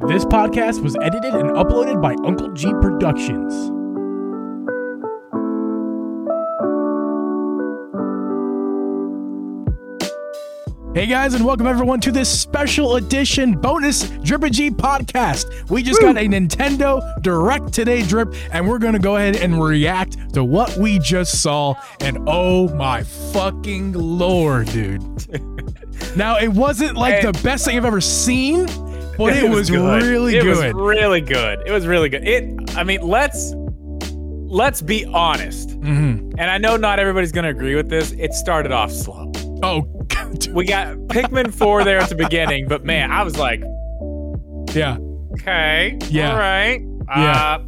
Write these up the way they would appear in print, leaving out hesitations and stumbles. This podcast was edited and uploaded by Uncle Geeb Productions. Hey guys, and welcome everyone to this special edition bonus Drip and Geeb podcast. We just got a Nintendo Direct today, Drip, and we're going to go ahead and react to what we just saw. And oh my fucking lord, dude. Now, it wasn't like the best thing I've ever seen, but it was really good. It was really good. I mean, let's be honest. Mm-hmm. And I know not everybody's going to agree with this. It started off slow. Oh, we got Pikmin 4 there at the beginning, but man, I was like, yeah, okay, yeah, all right, yeah,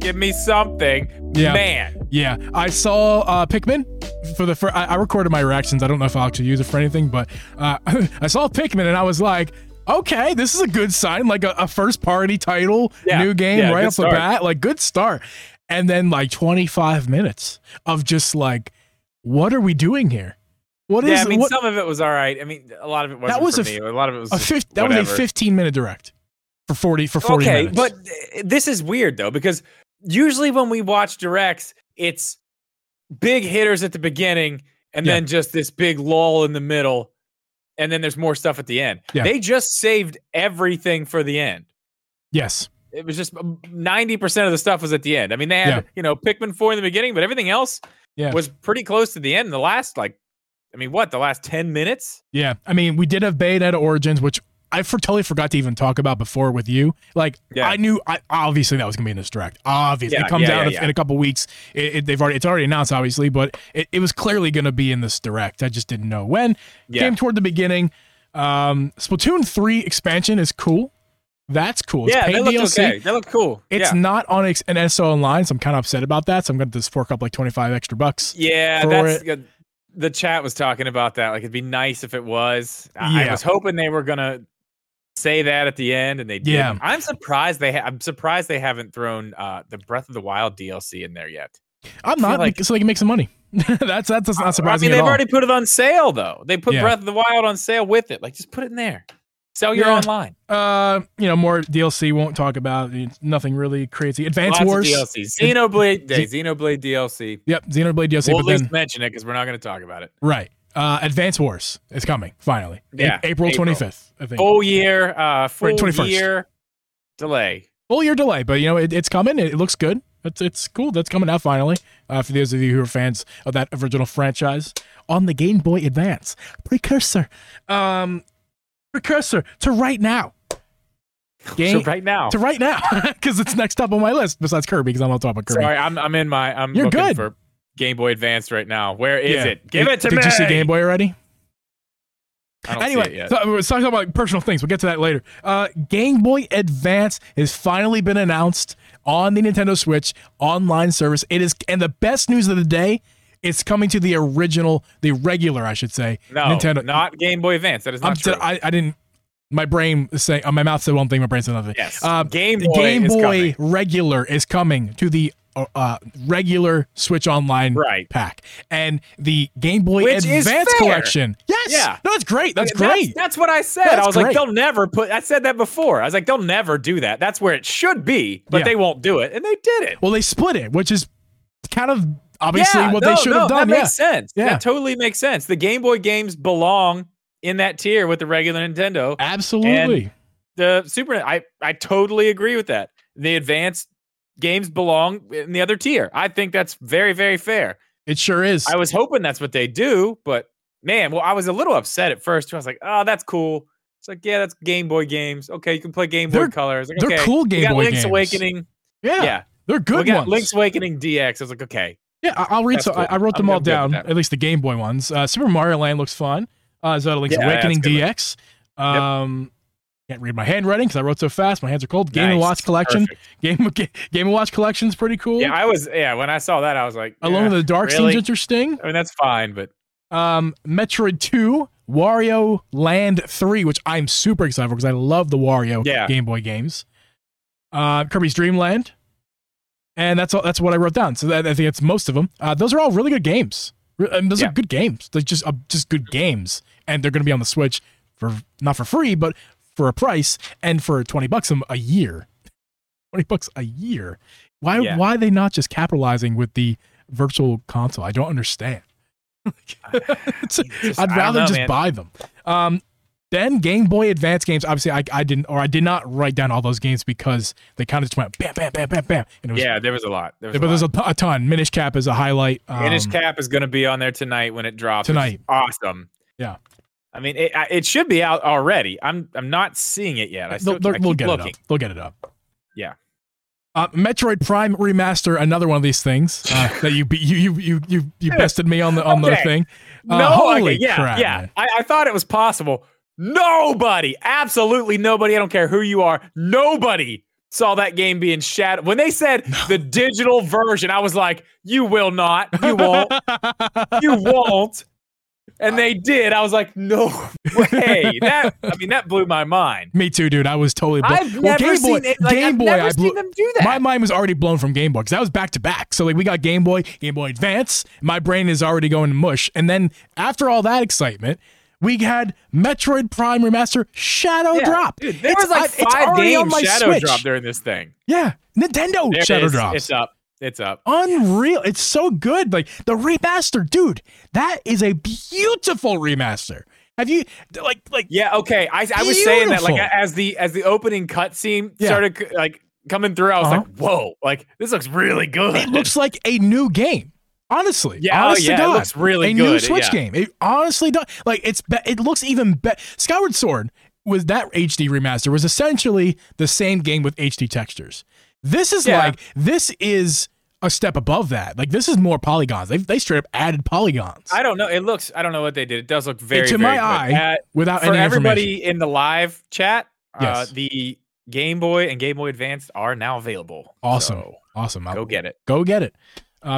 give me something, yeah, man, yeah. I saw Pikmin for the first. I recorded my reactions. I don't know if I'll actually use it for anything, but I saw Pikmin and I was like, okay, this is a good sign, like a first party title, yeah, new game, yeah, right off the bat, like good start. And then like 25 minutes of just like, what are we doing here? What is, yeah, I mean, some of it was all right. I mean, a lot of it wasn't for me. A lot of it was that was a 15-minute direct for 40 okay, minutes. Okay, but this is weird, though, because usually when we watch directs, it's big hitters at the beginning and then just this big lull in the middle, and then there's more stuff at the end. Yeah. They just saved everything for the end. Yes. It was just 90% of the stuff was at the end. I mean, they had, Pikmin 4 in the beginning, but everything else was pretty close to the end. The last, like, I mean, the last 10 minutes? Yeah. I mean, we did have Bayonetta Origins, which I totally forgot to even talk about before with you. Like, I knew, obviously, that was going to be in this direct. Obviously. It comes out in a couple weeks. It's already announced, obviously, but it was clearly going to be in this direct. I just didn't know when. Yeah. Came toward the beginning. Splatoon 3 expansion is cool. That's cool. It's paid DLC. Okay. That looked cool. It's not on an SO online, so I'm kind of upset about that. So I'm going to just fork up like $25 extra. Yeah, that's good. The chat was talking about that. Like, it'd be nice if it was. I was hoping they were going to say that at the end, and they did. Yeah. I'm surprised they haven't thrown the Breath of the Wild DLC in there yet. I'm not, so they can make some money. That's not surprising. I mean, they've already put it on sale, though. They put Breath of the Wild on sale with it. Like, just put it in there. Sell your online. More DLC. Won't talk about it. Nothing really crazy. Advance Wars. DLC. Xenoblade DLC. Yep, Xenoblade DLC. We'll at least mention it because we're not going to talk about it. Right. Advance Wars is coming finally. Yeah, April 25th. I think. Full year delay, but it's coming. It looks good. It's cool. That's coming out finally. For those of you who are fans of that original franchise on the Game Boy Advance, precursor to right now. To right now, because it's next up on my list besides Kirby, because I'm on top of Kirby. Sorry, I'm You're looking good. For Game Boy Advance right now. Where is it? Give it to me. Did you see Game Boy already? I don't see it yet. So we're talking about personal things. We'll get to that later. Game Boy Advance has finally been announced on the Nintendo Switch online service. It is, and the best news of the day. It's coming to the regular, I should say. No, Nintendo. Not Game Boy Advance. That is not true. I didn't. My brain is saying. My mouth said one thing. My brain said another. Yes. Game Boy regular is coming to the regular Switch Online pack, and the Game Boy Advance collection. Yes. Yeah. No, that's great. That's what I said. That's great. They'll never put. I said that before. I was like, they'll never do that. That's where it should be, but they won't do it, and they did it. Well, they split it, which is kind of. Obviously, they should have done. That makes sense. Yeah. That totally makes sense. The Game Boy games belong in that tier with the regular Nintendo. Absolutely. The Super Nintendo, I totally agree with that. The advanced games belong in the other tier. I think that's very, very fair. It sure is. I was hoping that's what they do, but man, I was a little upset at first. I was like, oh, that's cool. It's like, yeah, that's Game Boy games. Okay, you can play Game Boy Colors. Like, they're cool Game Boy games. Link's Awakening. Yeah, they're good ones. Link's Awakening DX. I was like, okay. Yeah, I'll read. That's so cool. I wrote them all down, at least the Game Boy ones. Super Mario Land looks fun. Zelda Link's Awakening DX. Can't read my handwriting because I wrote so fast. My hands are cold. Game and Watch collection. Game and Watch collection's pretty cool. Yeah, I was. Yeah, when I saw that, I was like, Alone in the Dark seems interesting. I mean, that's fine, but Metroid 2, Wario Land 3, which I'm super excited for because I love the Wario Game Boy games. Kirby's Dream Land. And that's all. That's what I wrote down. So I think it's most of them. Those are all really good games. Those are good games. They're just good games, and they're going to be on the Switch for not for free, but for a price and for $20 a year. $20 a year. Why are they not just capitalizing with the virtual console? I don't understand. I'd rather buy them. Then Game Boy Advance games. Obviously, I did not write down all those games because they kind of just went bam, bam, bam, bam, bam. And it was, there was a lot. There's a ton. Minish Cap is a highlight. Minish Cap is going to be on there tonight when it drops. It's awesome. Yeah. I mean, it should be out already. I'm not seeing it yet. They'll get it up. Yeah. Metroid Prime Remaster, another one of these things that you bested me on the thing. Holy crap! Yeah, I thought it was possible. Nobody, absolutely nobody. I don't care who you are. Nobody saw that game being shadowed. When they said the digital version, I was like, "You will not. You won't. You won't." And they did. I was like, no way. That blew my mind. Me too, dude. I was totally blown. I've never seen them do that. My mind was already blown from Game Boy because that was back to back. So we got Game Boy, Game Boy Advance. My brain is already going to mush. And then after all that excitement, we had Metroid Prime Remaster Shadow Drop. Dude, there was like five games Shadow Drop during this thing. Yeah. Nintendo Shadow Drops. It's up. It's up. Unreal. It's so good. Like the remaster, dude, that is a beautiful remaster. Have you yeah. Okay. I was saying that as the opening cutscene started coming through, I was like, whoa, this looks really good. It looks like a new game. Honestly. Yeah. Honest to God, it looks really good. A new Switch game. It honestly does. It looks even better. Skyward Sword was that HD remaster was essentially the same game with HD textures. This is a step above that. This is more polygons. They straight up added polygons. I don't know. I don't know what they did. It does look very good to my eye, without any everybody in the live chat. Yes. The Game Boy and Game Boy Advance are now available. Awesome. Go get it.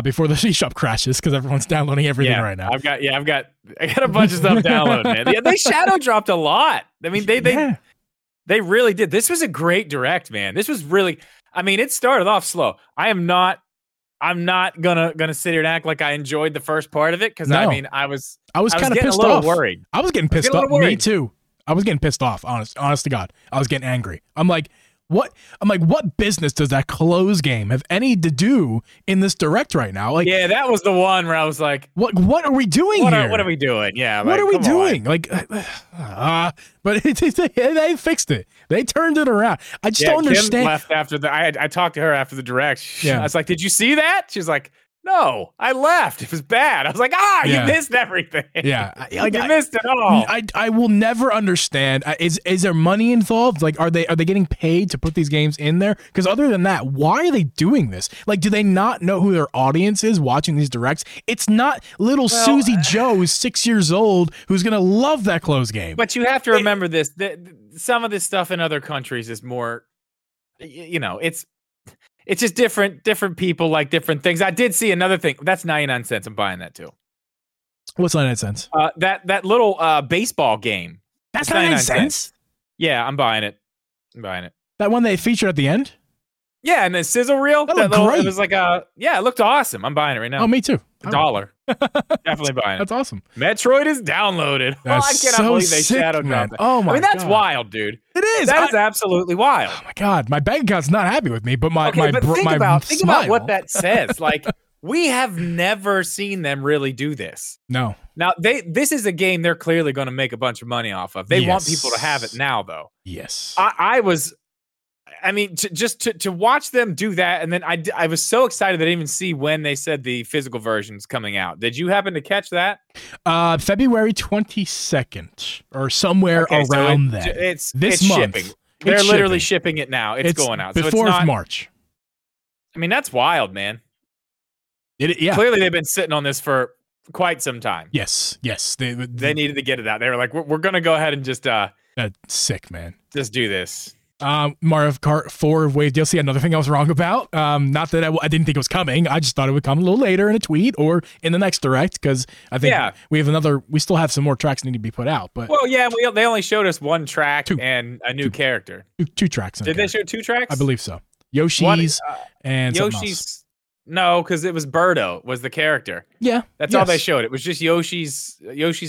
Before the eShop crashes, because everyone's downloading everything right now. I got a bunch of stuff downloaded. Man, they shadow dropped a lot. I mean, they really did. This was a great direct, man. This was really. I mean, it started off slow. I'm not gonna sit here and act like I enjoyed the first part of it because I was kind of pissed off. Worried. I was getting pissed off. Me too. I was getting pissed off. Honest to God, I was getting angry. I'm like, what? What business does that close game have any to do in this direct right now? That was the one where I was like, what are we doing here? What are we doing? Yeah, what are we doing? But they fixed it. They turned it around. I just don't understand. Kim left after I talked to her after the direct. Yeah. I was like, did you see that? She's like, no, I left. It was bad. I was like, you missed everything. Yeah, you missed it all. I will never understand. Is there money involved? Are they getting paid to put these games in there? Because other than that, why are they doing this? Do they not know who their audience is watching these directs? It's not Susie Joe who's 6 years old who's gonna love that closed game. But you have to remember this: that some of this stuff in other countries is more, It's just different people like different things. I did see another thing. That's 99 cents. I'm buying that too. What's 99 cents? That little baseball game. That's 99 cents? Yeah, I'm buying it. That one they featured at the end? Yeah, and the sizzle reel. That looked great. It was it looked awesome. I'm buying it right now. Oh, me too. $1. Definitely buying it. That's awesome. Metroid is downloaded. I cannot believe they shadow dropped it. Oh my God. That's wild, dude. It is. That is absolutely wild. Oh my God. My bank account's not happy with me, but think about what that says. We have never seen them really do this. No. Now this is a game they're clearly going to make a bunch of money off of. They want people to have it now, though. Yes. I mean, to watch them do that, and then I was so excited that I didn't even see when they said the physical version's coming out. Did you happen to catch that? February 22nd, or somewhere around that. It's this month. Shipping. They're literally shipping it now. It's going out. Before March. I mean, that's wild, man. Clearly, they've been sitting on this for quite some time. Yes. They needed to get it out. They were like, we're going to go ahead and just... That's sick, man. Just do this. Mario Kart 4 Wave DLC, another thing I was wrong about. Not that I didn't think it was coming. I just thought it would come a little later in a tweet or in the next direct because I think we still have some more tracks that need to be put out. But they only showed us one track and a new character. Two tracks. Did they show two tracks? I believe so. Yoshi's. No, because it was Birdo was the character. Yeah. That's all they showed. It was just Yoshi's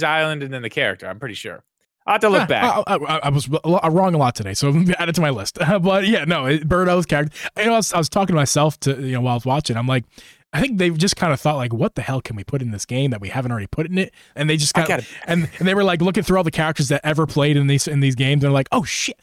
Island and then the character, I'm pretty sure. I have to look back. I was wrong a lot today, so add it to my list. But yeah, no, Birdo's character. You know, I was talking to myself while I was watching. I'm like, I think they've just kind of thought like, what the hell can we put in this game that we haven't already put in it? And they just got and they were like looking through all the characters that ever played in these games, and they're like, oh shit,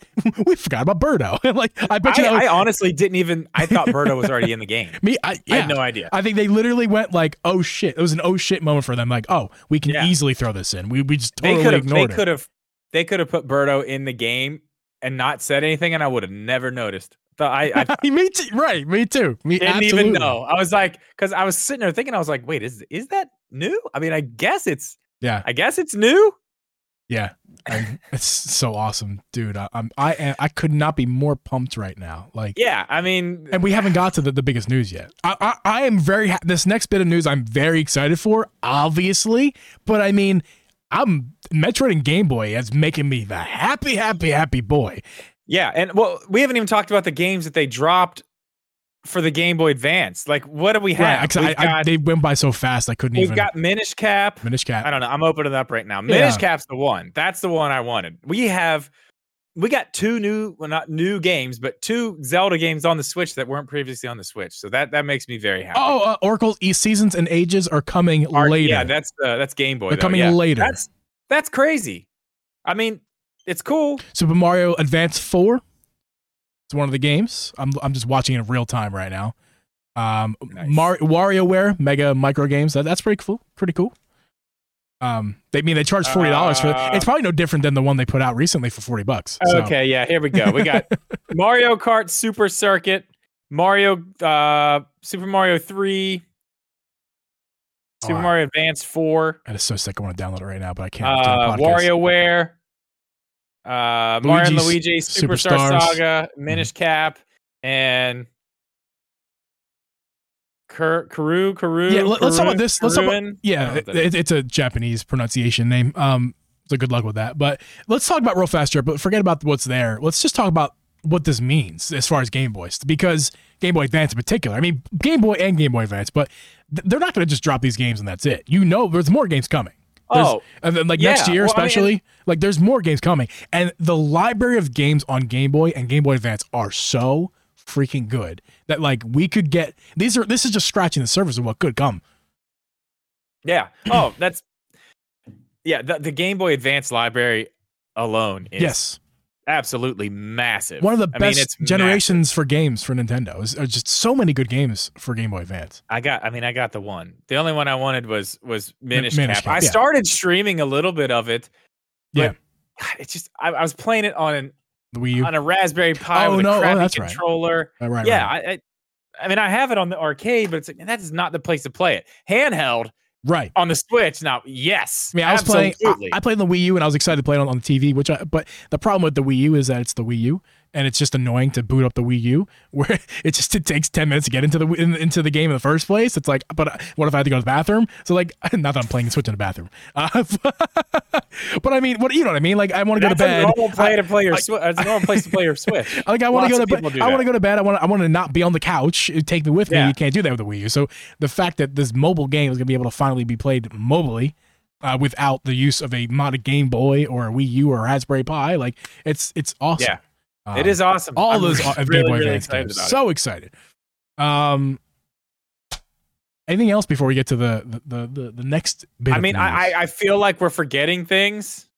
we forgot about Birdo. Like, I bet I honestly didn't even. I thought Birdo was already in the game. I had no idea. I think they literally went like, oh shit. It was an oh shit moment for them. Like, oh, we can easily throw this in. We just totally ignored it. They could have put Birdo in the game and not said anything, and I would have never noticed. I me too. Right, me too. Me didn't absolutely. Even know. I was like, because I was sitting there thinking, I was like, wait, is that new? I mean, I guess it's new. Yeah, it's so awesome, dude. I could not be more pumped right now. Like, yeah, I mean, and we haven't got to the biggest news yet. I am very this next bit of news I'm very excited for, obviously, but I mean. Metroid and Game Boy is making me the happy boy. Yeah, and well, we haven't even talked about the games that they dropped for the Game Boy Advance. Like, what do we have? Yeah, they went by so fast, I couldn't even. We've got Minish Cap. I don't know. I'm opening it up right now. Minish Cap's the one. That's the one I wanted. We got two new, well, not new games, but two Zelda games on the Switch that weren't previously on the Switch. So that makes me very happy. Oh, Oracle of Seasons and Ages are coming later. Yeah, that's Game Boy. They're coming later. That's crazy. I mean, it's cool. Super Mario Advance 4. It's one of the games. I'm just watching it in real time right now. Nice. WarioWare Mega Micro Games. That's pretty cool. They charge $40 for it. It's probably no different than the one they put out recently for $40. So. Okay, yeah, here we go. We got Mario Kart Super Circuit, Super Mario 3, Super Mario Advance 4. That is so sick. I want to download it right now, but I can't. WarioWare, Mario and Luigi Superstar Saga, Minish Cap, and Karu. Yeah, let's talk about this. It's a Japanese pronunciation name. So good luck with that. But let's talk about real fast, Drip. But forget about what's there. Let's just talk about what this means as far as Game Boys, because Game Boy Advance in particular. I mean, Game Boy and Game Boy Advance, but they're not going to just drop these games and that's it. You know, there's more games coming. Next year, especially, there's more games coming, and the library of games on Game Boy and Game Boy Advance are so freaking good that we could get this is just scratching the surface of what could come. The Game Boy Advance library alone is absolutely massive. One of the best generations massive. For games for Nintendo is just so many good games for Game Boy Advance. I got the one. The only one I wanted was Minish Cap. I started streaming a little bit of it, but it's just I was playing it on a Raspberry Pi crappy controller. Right. Right. I mean, I have it on the arcade, but it's like, that is not the place to play it. Handheld, right? On the Switch now, yes. I mean, I played the Wii U, and I was excited to play it on the TV. But the problem with the Wii U is that it's the Wii U, and it's just annoying to boot up the Wii U, where it takes 10 minutes to get into the game in the first place. It's like, but what if I had to go to the bathroom? So not that I'm playing Switch in the bathroom, but I mean, what you know what I mean? Like, I want to go to bed. It's a normal place to play your Switch. Like, I want to go to bed. I want to go to bed. I want to not be on the couch. Take me with me. You can't do that with the Wii U. So the fact that this mobile game is going to be able to finally be played mobily. Without the use of a modded Game Boy or a Wii U or a Raspberry Pi, it's awesome. Yeah. It is awesome. All I'm those really, Game Boy really Advance excited games. So excited. Anything else before we get to the next bit? I mean, of news? I feel like we're forgetting things.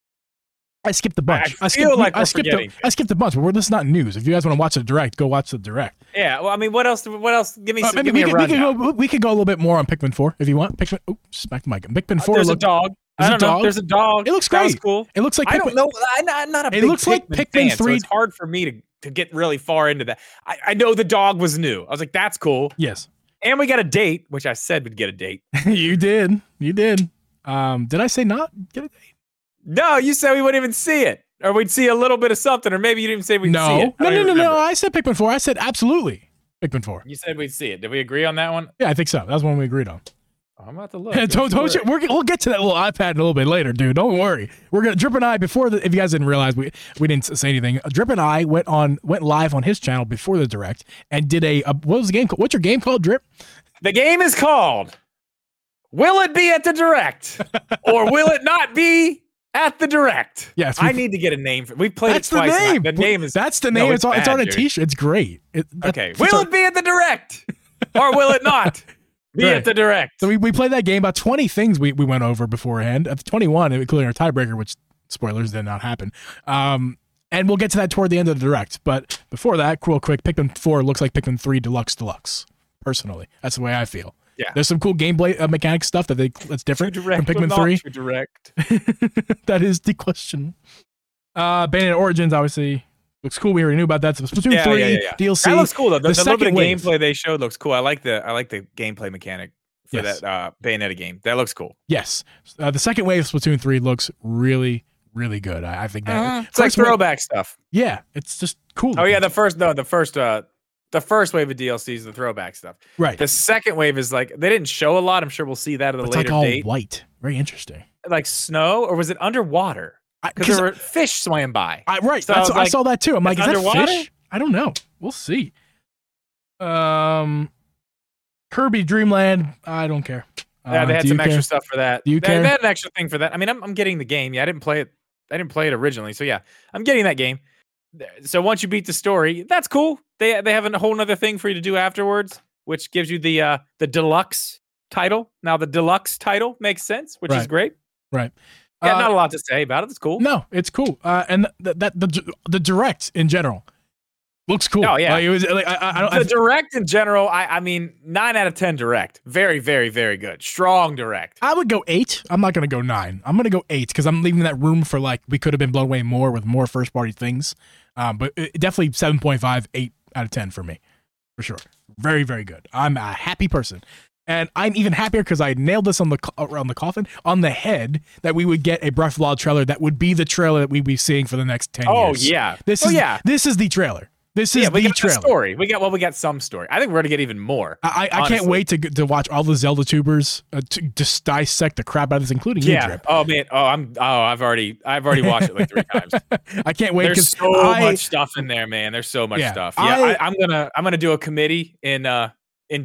I skipped a bunch. I skipped a bunch, but this is not news. If you guys want to watch the Direct, go watch the Direct. Yeah. Well, I mean, what else? Give me some. Give me a rundown. We could go a little bit more on Pikmin 4 if you want. Smack the mic. Pikmin 4. There's a dog. I don't know. There's a dog. It looks great. That was cool. It looks like Pikmin. I don't know. I'm not a big Pikmin fan. It looks like Pikmin 3. So it's hard for me to get really far into that. I know the dog was new. I was like, that's cool. Yes. And we got a date, which I said we'd get a date. You did. Did I say not get a date? No, you said we wouldn't even see it. Or we'd see a little bit of something. Or maybe you didn't say we'd see it. No. I said Pikmin 4. I said absolutely Pikmin 4. You said we'd see it. Did we agree on that one? Yeah, I think so. That was one we agreed on. I'm about to look. Don't you, we'll get to that little iPad a little bit later, dude. Don't worry. We're gonna Drip and I if you guys didn't realize we didn't say anything. Drip and I went live on his channel before the Direct and did a what was the game called? What's your game called, Drip? The game is called Will It Be at the Direct or Will It Not Be At the Direct. Yes. I need to get a name. We played it twice. The name is. No, it's on a t-shirt. It's great. Will it be at the Direct? Or will it not be at the Direct? So we played that game. About 20 things we went over beforehand. 21, including our tiebreaker, which, spoilers, did not happen. And we'll get to that toward the end of the Direct. But before that, real quick, Pikmin 4 looks like Pikmin 3 Deluxe. Personally, that's the way I feel. Yeah. There's some cool gameplay mechanic stuff that's different from Pikmin 3. Too direct. That is the question. Bayonetta Origins obviously looks cool. We already knew about that. So Splatoon 3 DLC. That looks cool though. The little bit of gameplay they showed looks cool. I like the gameplay mechanic for that Bayonetta game. That looks cool. Yes. The second wave of Splatoon 3 looks really, really good. I think that it's like throwback stuff. Yeah, it's just cool. Oh yeah, the first wave of DLC is the throwback stuff. Right. The second wave is like, they didn't show a lot. I'm sure we'll see that at a later date. It's like all white. Very interesting. Like snow, or was it underwater? Because there were fish swam by. I saw that too. I'm like, is underwater? That fish? I don't know. We'll see. Kirby Dream Land. I don't care. Yeah, they had some extra stuff for that. They had an extra thing for that. I mean, I'm getting the game. Yeah, I didn't play it originally. So yeah, I'm getting that game. So once you beat the story, that's cool. They have a whole nother thing for you to do afterwards, which gives you the deluxe title. Now the deluxe title makes sense, which is great. Right. Yeah, not a lot to say about it. It's cool. No, it's cool. And the Direct in general looks cool. Oh yeah, Direct in general. I mean, 9 out of 10 Direct. Very, very, very good. Strong Direct. I would go 8. I'm not gonna go 9. I'm gonna go 8 because I'm leaving that room for like we could have been blown away more with more first party things. But definitely 7.5, 8 out of 10 for me, for sure. Very, very good. I'm a happy person. And I'm even happier because I nailed this on the head that we would get a Breath of the Wild trailer that would be the trailer that we'd be seeing for the next 10 years. This is the trailer. This is the trailer. Story. We got some story. I think we're going to get even more. I can't wait to watch all the Zelda tubers to just dissect the crap out of this, including you, Drip. Oh man. I've already watched it like 3 times. I can't wait. There's so much stuff in there, man. There's so much stuff. I'm gonna do a committee in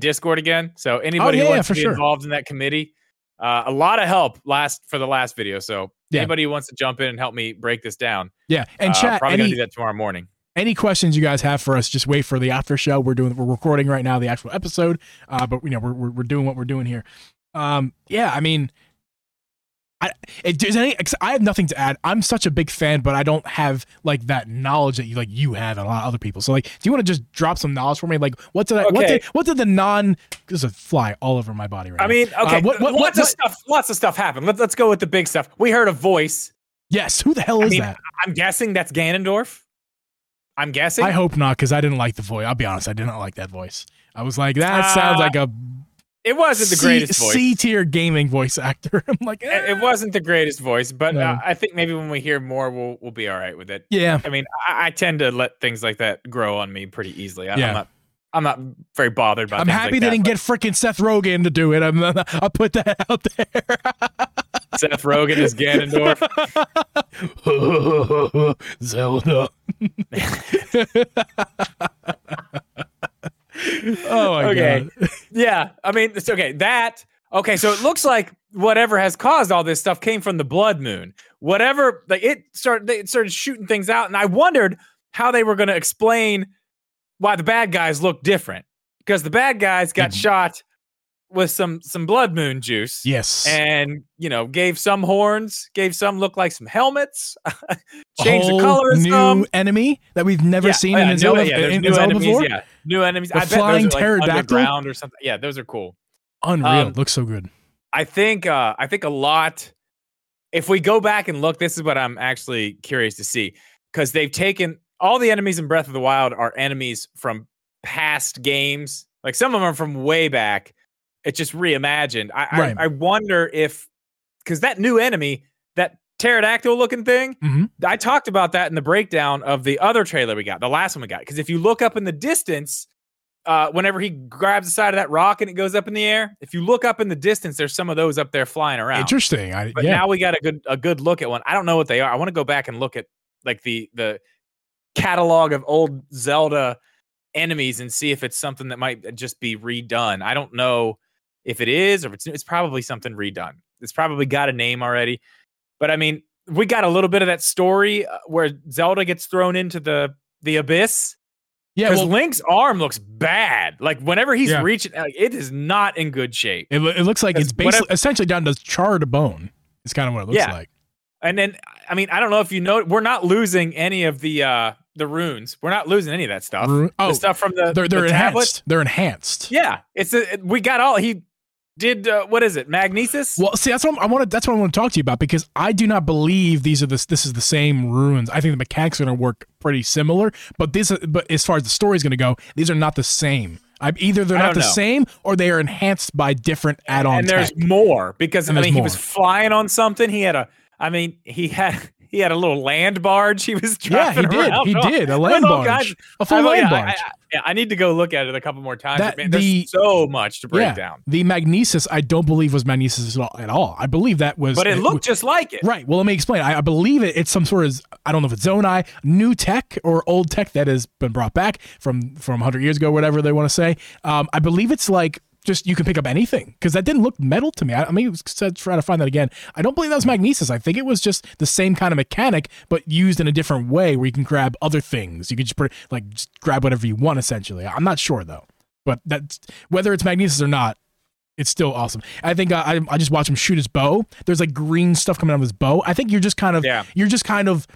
Discord again. So anybody who wants to be involved in that committee, a lot of help for the last video. So anybody who wants to jump in and help me break this down. Yeah, and chat. Probably gonna do that tomorrow morning. Any questions you guys have for us? Just wait for the after show. We're recording right now the actual episode, but you know we're doing what we're doing here. I mean, I have nothing to add. I'm such a big fan, but I don't have like that knowledge that you have and a lot of other people. So like, do you want to just drop some knowledge for me? Like, what did the non? There's a fly all over my body right now. I mean, okay, lots of stuff happened. Let's go with the big stuff. We heard a voice. Yes, who the hell is that? I'm guessing that's Ganondorf. I'm guessing. I hope not, because I didn't like the voice. I'll be honest, I did not like that voice. I was like, that sounds like a. It wasn't the greatest voice. C-tier gaming voice actor. I'm like, It wasn't the greatest voice, but no. I think maybe when we hear more, we'll be all right with it. Yeah. I mean, I tend to let things like that grow on me pretty easily. I'm not very bothered by. I'm happy like they didn't get freaking Seth Rogen to do it. I'll put that out there. Seth Rogen is Ganondorf. Zelda. Oh my god. Yeah, I mean it's okay. So it looks like whatever has caused all this stuff came from the Blood Moon. Whatever, like it started shooting things out, and I wondered how they were going to explain why the bad guys look different, because the bad guys got shot with some Blood Moon juice. Yes. And, you know, gave some horns, gave some look like some helmets, changed the color of some. New enemy that we've never seen in Zelda before? Yeah, new enemies. I bet those are like underground or something. Yeah, those are cool. Unreal. Looks so good. I think a lot, if we go back and look, this is what I'm actually curious to see, because they've taken all the enemies in Breath of the Wild are enemies from past games. Like some of them are from way back. It's just reimagined. I wonder if, because that new enemy, that pterodactyl looking thing, I talked about that in the breakdown of the other trailer we got, the last one we got. Because if you look up in the distance, whenever he grabs the side of that rock and it goes up in the air, if you look up in the distance, there's some of those up there flying around. Interesting. But now we got a good look at one. I don't know what they are. I want to go back and look at like the catalog of old Zelda enemies and see if it's something that might just be redone. I don't know. If it is, or it's probably something redone. It's probably got a name already. But I mean, we got a little bit of that story where Zelda gets thrown into the abyss. Yeah, because Link's arm looks bad. Like whenever he's reaching, like, it is not in good shape. It looks like it's basically essentially down to charred bone. It's kind of what it looks like. And then, I mean, I don't know if you know, we're not losing any of the runes. We're not losing any of that stuff. The stuff from the enhanced. They're enhanced. Yeah, we got all he did. What is it? Magnesis. Well, see, that's what I want to talk to you about, because I do not believe this is the same runes. I think the mechanics are going to work pretty similar, but as far as the story is going to go, these are not the same. Either they're not the same, or they are enhanced by different add-on. And there's more, because I mean he was flying on something. He had a little land barge. He was driving around. He did a land barge, a full land barge. I need to go look at it a couple more times. Man, there's so much to break down. The Magnesis, I don't believe was Magnesis at all. I believe that was, but it looked just like it. Right. Well, let me explain. I believe it's some sort of, I don't know if it's Zonai, new tech or old tech that has been brought back from 100 years ago, whatever they want to say. I believe it's like, just you can pick up anything, because that didn't look metal to me. I mean, try to find that again. I don't believe that was Magnesis. I think it was just the same kind of mechanic, but used in a different way, where you can grab other things. You can just grab whatever you want, essentially. I'm not sure though, but that's, whether it's Magnesis or not, it's still awesome. I think I just watched him shoot his bow. There's like green stuff coming out of his bow. I think you're just kind of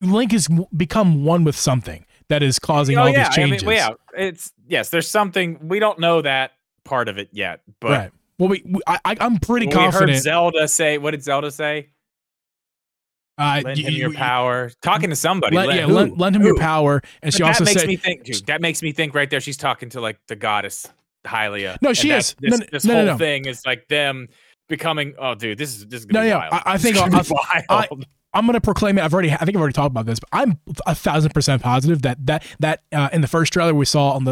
Link has become one with something that is causing all these changes. I mean, there's something we don't know that part of it yet, but right. Well, I'm pretty confident. We heard Zelda say, what did Zelda say? Lend him your power. Talking to somebody. Lend him your power. And she also said, that makes me think right there, she's talking to like the goddess Hylia. No, she is. This whole thing is like them becoming, this is going to be wild. I think I'm going to proclaim it. I think I've already talked about this, but I'm 1,000% positive that in the first trailer we saw on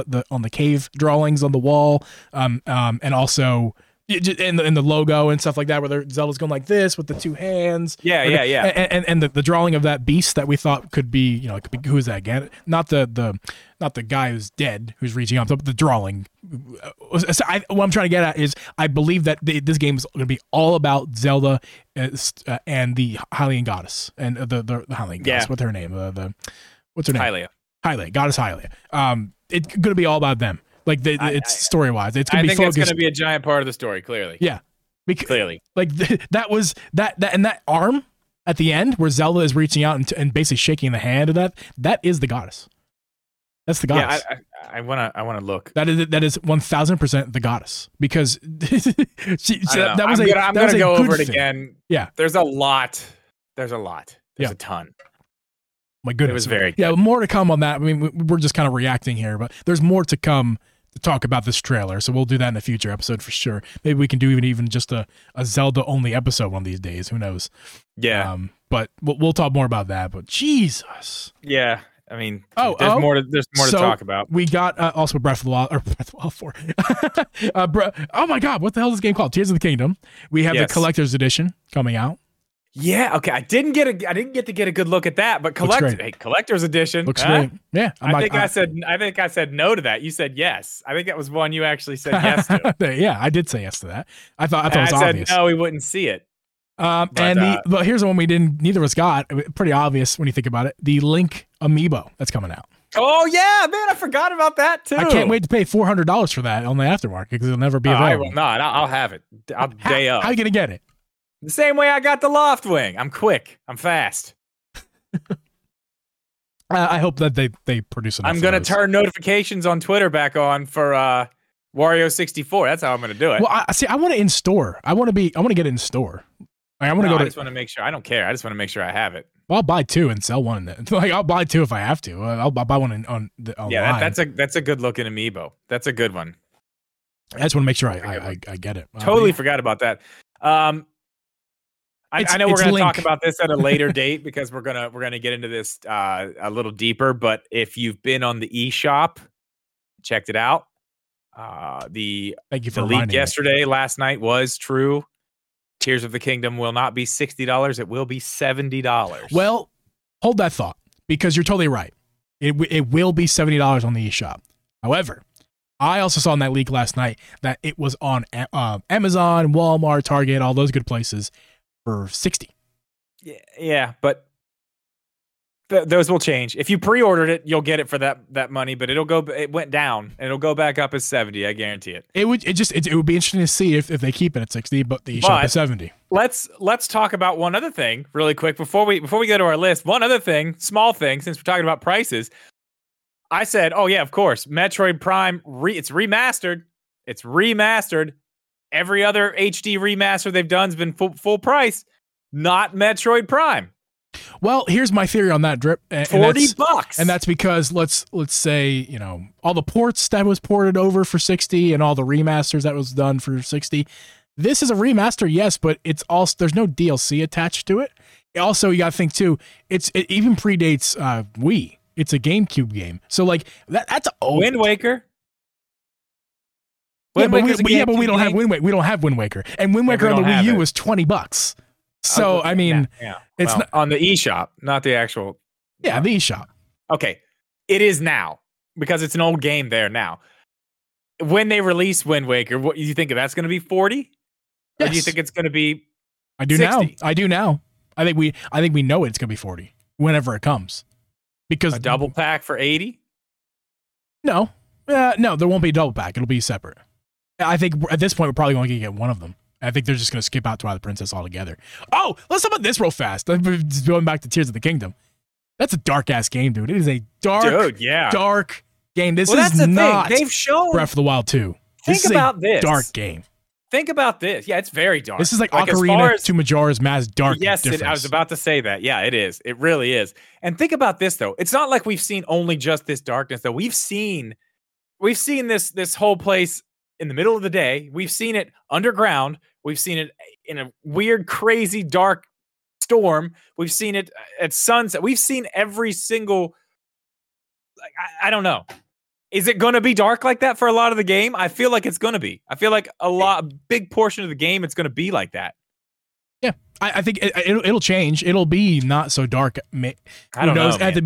the cave drawings on the wall, and also in the logo and stuff like that, where Zelda's going like this with the two hands. Yeah. And the drawing of that beast that we thought could be, who is that again? Not the guy who's dead, who's reaching out, but the drawing. So what I'm trying to get at is, I believe that this game is going to be all about Zelda and the Hylian goddess, and the Hylian goddess. What's her name? What's her name? Hylia. Goddess Hylia. It's going to be all about them. Like it's story wise, it's going to be focused. I think it's going to be a giant part of the story. Clearly. Yeah. Clearly. Like that was that and that arm at the end where Zelda is reaching out and basically shaking the hand of that is the goddess. That's the goddess. Yeah, I want to look. That is 1,000% the goddess, because that was. I'm going to go over it again. Yeah, there's a lot. There's a ton. My goodness, it was very good. Yeah, more to come on that. I mean, we're just kind of reacting here, but there's more to come to talk about this trailer. So we'll do that in a future episode for sure. Maybe we can do even just a Zelda only episode one of these days. Who knows? Yeah. But we'll talk more about that. But Jesus. Yeah. I mean, there's more to talk about. We got also Breath of the Wild 4. Oh my God, what the hell is this game called? Tears of the Kingdom. We have the collector's edition coming out. Yeah, okay. I didn't get to get a good look at that, but collector's edition looks great. Yeah, I think I said no to that. You said yes. I think that was one you actually said yes to. Yeah, I did say yes to that. I thought it was obvious. No, we wouldn't see it. But here's the one we didn't. Neither of us got. Pretty obvious when you think about it. The Link Amiibo that's coming out. Oh yeah, man! I forgot about that too. I can't wait to pay $400 for that on the aftermarket, because it'll never be available. I will not. I'll have it. Day up. How are you gonna get it? The same way I got the Loft Wing. I'm quick. I'm fast. I hope that they produce enough. I'm gonna turn notifications on Twitter back on for Wario 64. That's how I'm gonna do it. Well, I want to in store. I want to get it in store. Like, I just want to make sure. I don't care. I just want to make sure I have it. Well, I'll buy two and sell one. Like, I'll buy two if I have to. I'll buy one online. Yeah, that's a good looking amiibo. That's a good one. I just want to make sure I get it. Totally forgot about that. I know we're going to talk about this at a later date, because we're gonna get into this a little deeper. But if you've been on the eShop, checked it out. The leak yesterday, last night was true. Tears of the Kingdom will not be $60. It will be $70. Well, hold that thought, because you're totally right. It will be $70 on the eShop. However, I also saw in that leak last night that it was on Amazon, Walmart, Target, all those good places for $60. Yeah, but those will change. If you pre-ordered it, you'll get it for that money, but it'll go. It went down, and it'll go back up as 70. I guarantee it. It would be interesting to see if they keep it at 60, but the eShop at 70. Let's talk about one other thing really quick before we go to our list. One other thing, small thing, since we're talking about prices. I said, oh yeah, of course, Metroid Prime. It's remastered. It's remastered. Every other HD remaster they've done has been full price. Not Metroid Prime. Well, here's my theory on that, Drip. $40, and that's because let's say, you know, all the ports that was ported over for 60, and all the remasters that was done for 60. This is a remaster, yes, but it's also there's no DLC attached to it. Also, you got to think too. It even predates Wii. It's a GameCube game, so like that's old. Wind Waker. We don't have Wind Waker, and Wind Waker on the Wii U was $20. So I mean, it's not, on the eShop, not the actual. Yeah, the eShop. Okay, it is now because it's an old game there now. When they release Wind Waker, what do you think of that's going to be 40? Yes. Or do you think it's going to be? I do 60? Now. I do now. I think we know it's going to be 40 whenever it comes, because a double pack for 80. No, no, there won't be a double pack. It'll be separate. I think at this point we're probably going to get one of them. I think they're just going to skip out Twilight Princess altogether. Oh, let's talk about this real fast. Just going back to Tears of the Kingdom. That's a dark-ass game, dude. It is a dark game. This is not Breath of the Wild 2. Think about this. Dark game. Think about this. Yeah, it's very dark. This is like Ocarina to Majora's Mask dark. Yes, I was about to say that. Yeah, it is. It really is. And think about this, though. It's not like we've seen only just this darkness, though. We've seen this whole place in the middle of the day. We've seen it underground. We've seen it in a weird, crazy, dark storm. We've seen it at sunset. We've seen every single... I don't know. Is it going to be dark like that for a lot of the game? I feel like it's going to be. I feel like a big portion of the game, it's going to be like that. Yeah, I think it'll change. It'll be not so dark. Who knows, at the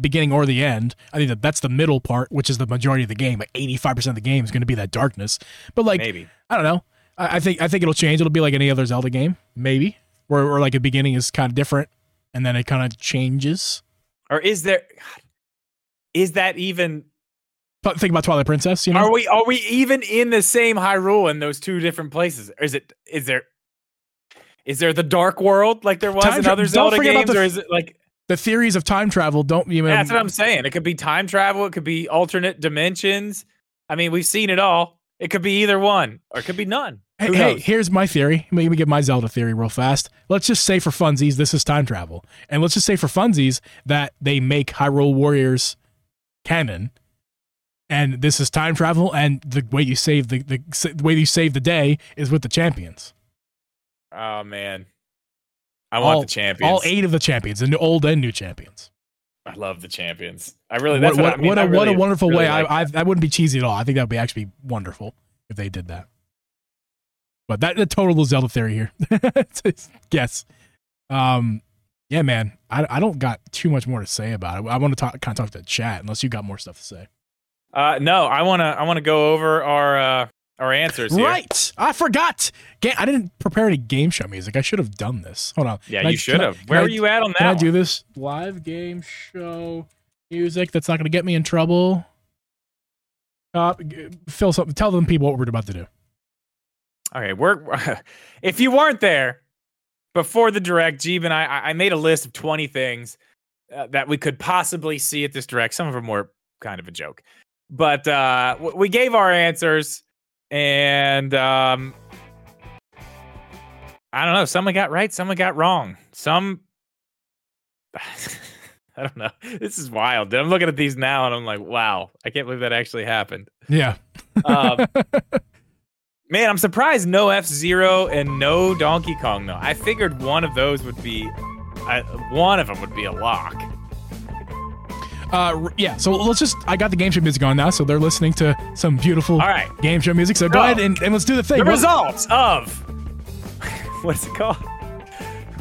beginning or the end. I think that's the middle part, which is the majority of the game. Like 85% of the game is going to be that darkness. But like, maybe. I don't know. I think it'll change. It'll be like any other Zelda game, maybe, where like a beginning is kind of different and then it kind of changes. Or is that even? Think about Twilight Princess. You know, are we even in the same Hyrule in those two different places? Or is there? Is there the dark world like there was in other Zelda games, or is it like the theories of time travel? That's what I'm saying. It could be time travel. It could be alternate dimensions. I mean, we've seen it all. It could be either one, or it could be none. Hey, here's my theory. Let me get my Zelda theory real fast. Let's just say for funsies, this is time travel, and let's just say for funsies that they make Hyrule Warriors canon, and this is time travel, and the way you save the way you save the day is with the champions. Oh, man. I want the champions. All 8 of the champions, the old and new champions. I love the champions. I really, that's what I mean. What a wonderful way. That wouldn't be cheesy at all. I think that would be actually wonderful if they did that. But that's the total Zelda theory here. Yes. Yeah, man. I don't got too much more to say about it. I want to kind of talk to the chat, unless you got more stuff to say. No, I want to go over our answers here. Right. I forgot. I didn't prepare any game show music. I should have done this. Hold on. Yeah, you should have. Where are you at on that? Can I do this live game show music? That's not going to get me in trouble. Phil, tell them people what we're about to do. Okay. If you weren't there before the direct, Geeb and I made a list of 20 things that we could possibly see at this direct. Some of them were kind of a joke, but we gave our answers. And I don't know. Someone got right. Someone got wrong. I don't know. This is wild, dude. I'm looking at these now, and I'm like, wow, I can't believe that actually happened. Yeah. Man, I'm surprised no F-Zero and no Donkey Kong, though. I figured one of them would be a lock. Yeah, so let's I got the game show music on now, so they're listening to some beautiful game show music. So go ahead and let's do the thing. The results of what's it called?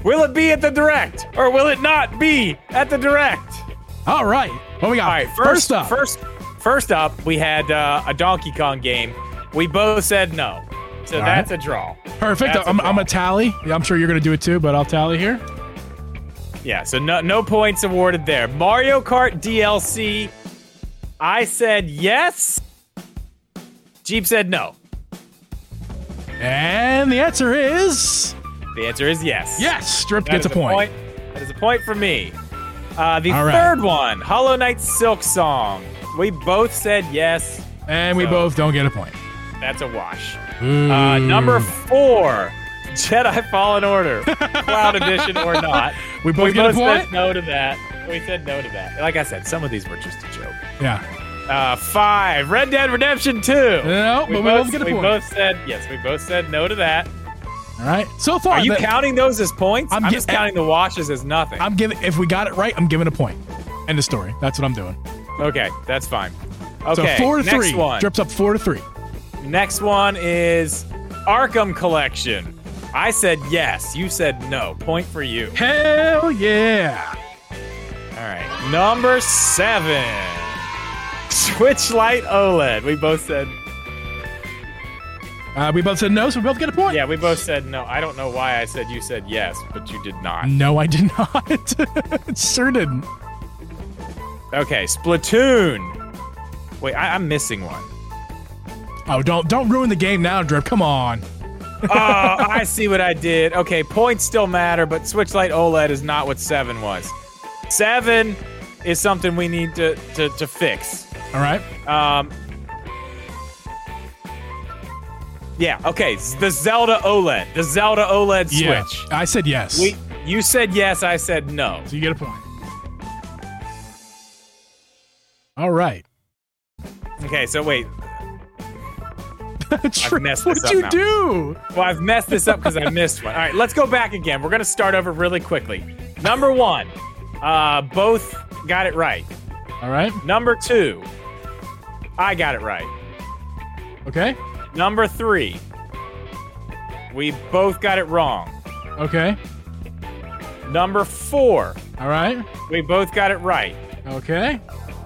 Will it be at the direct, or will it not be at the direct? All right, what we got? All right, first up, we had a Donkey Kong game. We both said no, so that's a draw. Perfect. I'm gonna tally. Yeah, I'm sure you're gonna do it too, but I'll tally here. Yeah, so no points awarded there. Mario Kart DLC, I said yes. Geeb said no. And the answer is... The answer is yes. Yes, Drip gets a point. That is a point for me. The third one, Hollow Knight Silk Song. We both said yes. And we both don't get a point. That's a wash. Number 4, Jedi Fallen Order, Cloud Edition or not. We both get a point? Said no to that. We said no to that. Like I said, some of these were just a joke. Yeah. 5, Red Dead Redemption 2. No, but we both get a point. We both said yes. We both said no to that. All right. So far, are you counting those as points? I'm just counting the washes as nothing. I'm giving. If we got it right, I'm giving a point. End of story. That's what I'm doing. Okay, that's fine. Okay, so 4-3. One. Drips up 4-3. Next one is Arkham Collection. I said yes. You said no. Point for you. Hell yeah! All right. Number 7, Switch Lite OLED. We both said. We both said no, so we both get a point. Yeah, we both said no. I don't know why I said you said yes, but you did not. No, I did not. It sure didn't. Okay, Splatoon. Wait, I'm missing one. Oh, don't ruin the game now, Drip. Come on. Oh, I see what I did. Okay, points still matter, but Switch Lite OLED is not what 7 was. 7 is something we need to fix. All right. Yeah, okay, the Zelda OLED Switch. Yeah, I said yes. You said yes, I said no. So you get a point. All right. Okay, so wait. I've messed this up now. What'd you do? Well, I've messed this up because I missed one. All right, let's go back again. We're going to start over really quickly. Number 1, both got it right. All right. Number 2, I got it right. Okay. Number 3, we both got it wrong. Okay. Number 4. All right. We both got it right. Okay.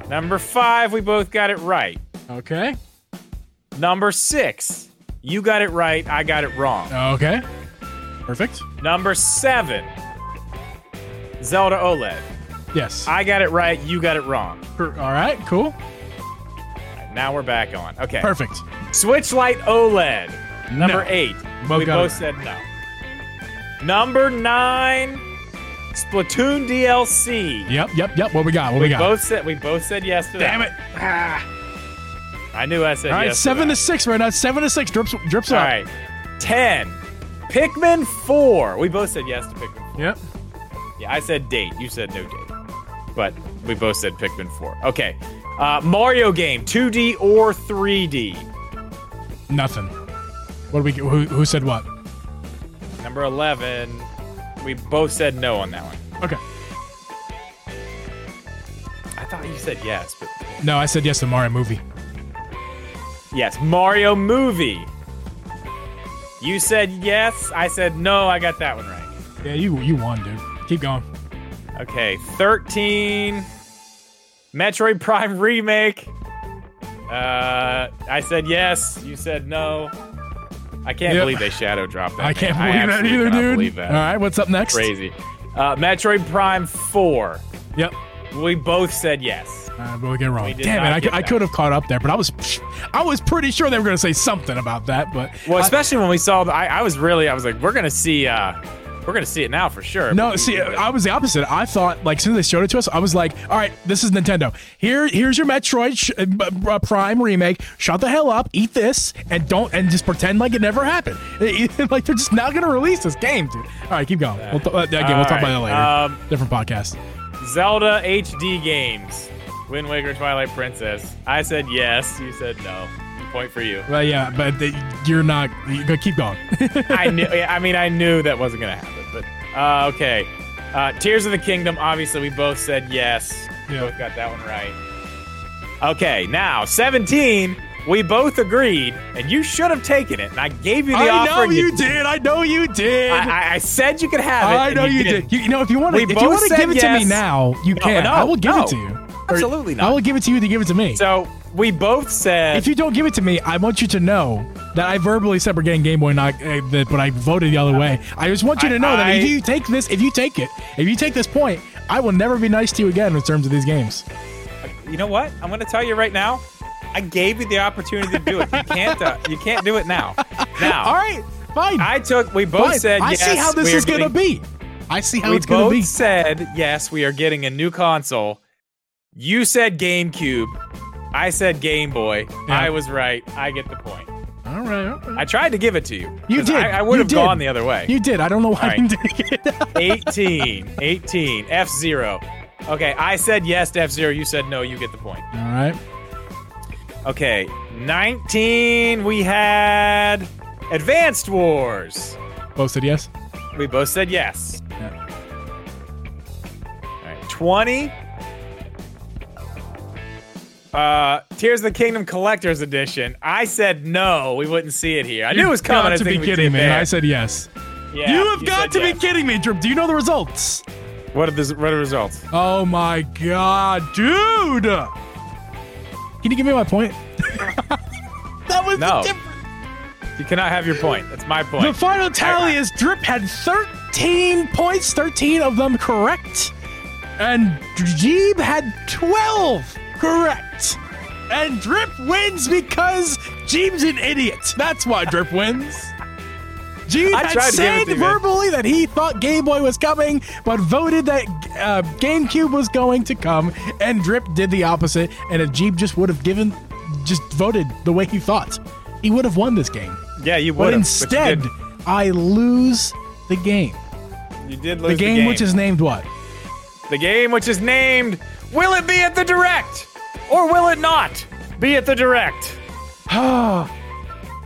Number 5, we both got it right. Okay. Number 6, you got it right, I got it wrong. Okay. Perfect. Number 7, Zelda OLED. Yes. I got it right, you got it wrong. All right, cool. Now we're back on. Okay. Perfect. Switch Lite OLED. Number 8. We both said no. Number 9. Splatoon DLC. Yep. What we got? We both said yes to that. Damn it. Ah. I knew I said yes. All right, 7-6 right now. 7-6. Drips up. All right. 10. Pikmin 4. We both said yes to Pikmin 4. Yep. Yeah, I said date. You said no date. But we both said Pikmin 4. Okay. Mario game, 2D or 3D? Nothing. What do we? Who said what? Number 11. We both said no on that one. Okay. I thought you said yes, but no, I said yes to Mario movie. Yes, Mario movie. You said yes. I said no. I got that one right. Yeah, you won, dude. Keep going. Okay, 13. Metroid Prime Remake. I said yes. You said no. I can't believe they shadow dropped that. I can't believe that either, dude. All right, what's up next? Crazy. Metroid Prime 4. Yep. We both said yes. But we get wrong. Damn it! I could have caught up there, but I was pretty sure they were going to say something about that. But especially when we saw. I was like, we're going to see. We're going to see it now for sure. No, see, I was the opposite. I thought, like, as soon as they showed it to us, I was like, all right, this is Nintendo. Here's your Metroid Prime remake. Shut the hell up, eat this, and just pretend like it never happened. Like, they're just not going to release this game, dude. All right, keep going. We'll talk about that later. Different podcast. Zelda HD games. Wind Waker, Twilight Princess. I said yes. You said no. Point for you. Well, yeah, but you're not. Keep going. I knew that wasn't going to happen. But okay, Tears of the Kingdom. Obviously, we both said yes. Yeah. Both got that one right. Okay, now 17. We both agreed, and you should have taken it. And I gave you the offer. I know you did. I said you could have it. I know you did. You know, if you want to give it to me now, you can. No, I will give it to you. Absolutely not. I will give it to you to give it to me. So we both said... If you don't give it to me, I want you to know that I verbally said we're getting Game Boy, not, but I voted the other way. I just want you to know that if you take this, if you take this point, I will never be nice to you again in terms of these games. You know what? I'm going to tell you right now. I gave you the opportunity to do it. You can't do it now. All right, fine. We both said yes. I see how this is going to be. I see how it's going to be. We both said yes, we are getting a new console. You said GameCube. I said Game Boy. Yeah. I was right. I get the point. All right, I tried to give it to you. You did. I would have gone the other way. You did. I don't know why you did it. 18. F-Zero. Okay, I said yes to F-Zero. You said no. You get the point. All right. Okay, 19, we had Advanced Wars. Both said yes? We both said yes. Yeah. All right, 20. Tears of the Kingdom Collector's Edition. I said no, we wouldn't see it here. I knew it was coming. You've got to be kidding me. I said yes. Yeah, you have got to be kidding me, Drip. Do you know the results? What are the results? Oh, my God, dude. Can you give me my point? That was no. You cannot have your point. That's my point. The final tally is Drip had 13 points, 13 of them correct. And Geeb had 12 correct. And Drip wins because Geeb's an idiot. That's why Drip wins. Geeb had said verbally that he thought Game Boy was coming, but voted that GameCube was going to come, and Drip did the opposite. And if Geeb just would have voted the way he thought, he would have won this game. Yeah, you would have. But instead, I lose the game. You did lose the game. The game which is named what? The game which is named, will it be at the Direct? Or will it not be at the Direct?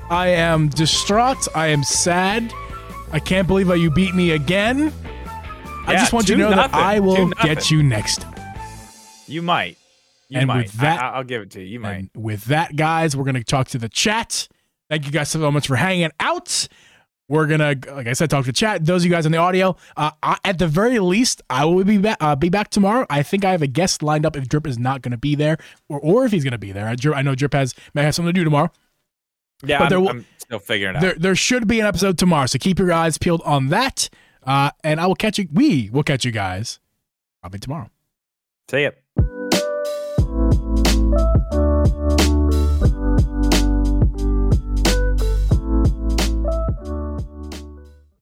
I am distraught. I am sad. I can't believe how you beat me again. Yeah, I just want you to know that I will get you next time. You might. With that, I'll give it to you. You might. With that, guys, we're going to talk to the chat. Thank you guys so much for hanging out. We're going to, like I said, talk to the chat. Those of you guys on the audio, at the very least, I will be back tomorrow. I think I have a guest lined up if Drip is not going to be there or if he's going to be there. I know Drip may have something to do tomorrow. Yeah, but I'm still figuring it out. There should be an episode tomorrow, so keep your eyes peeled on that. And we will catch you guys probably tomorrow. See ya.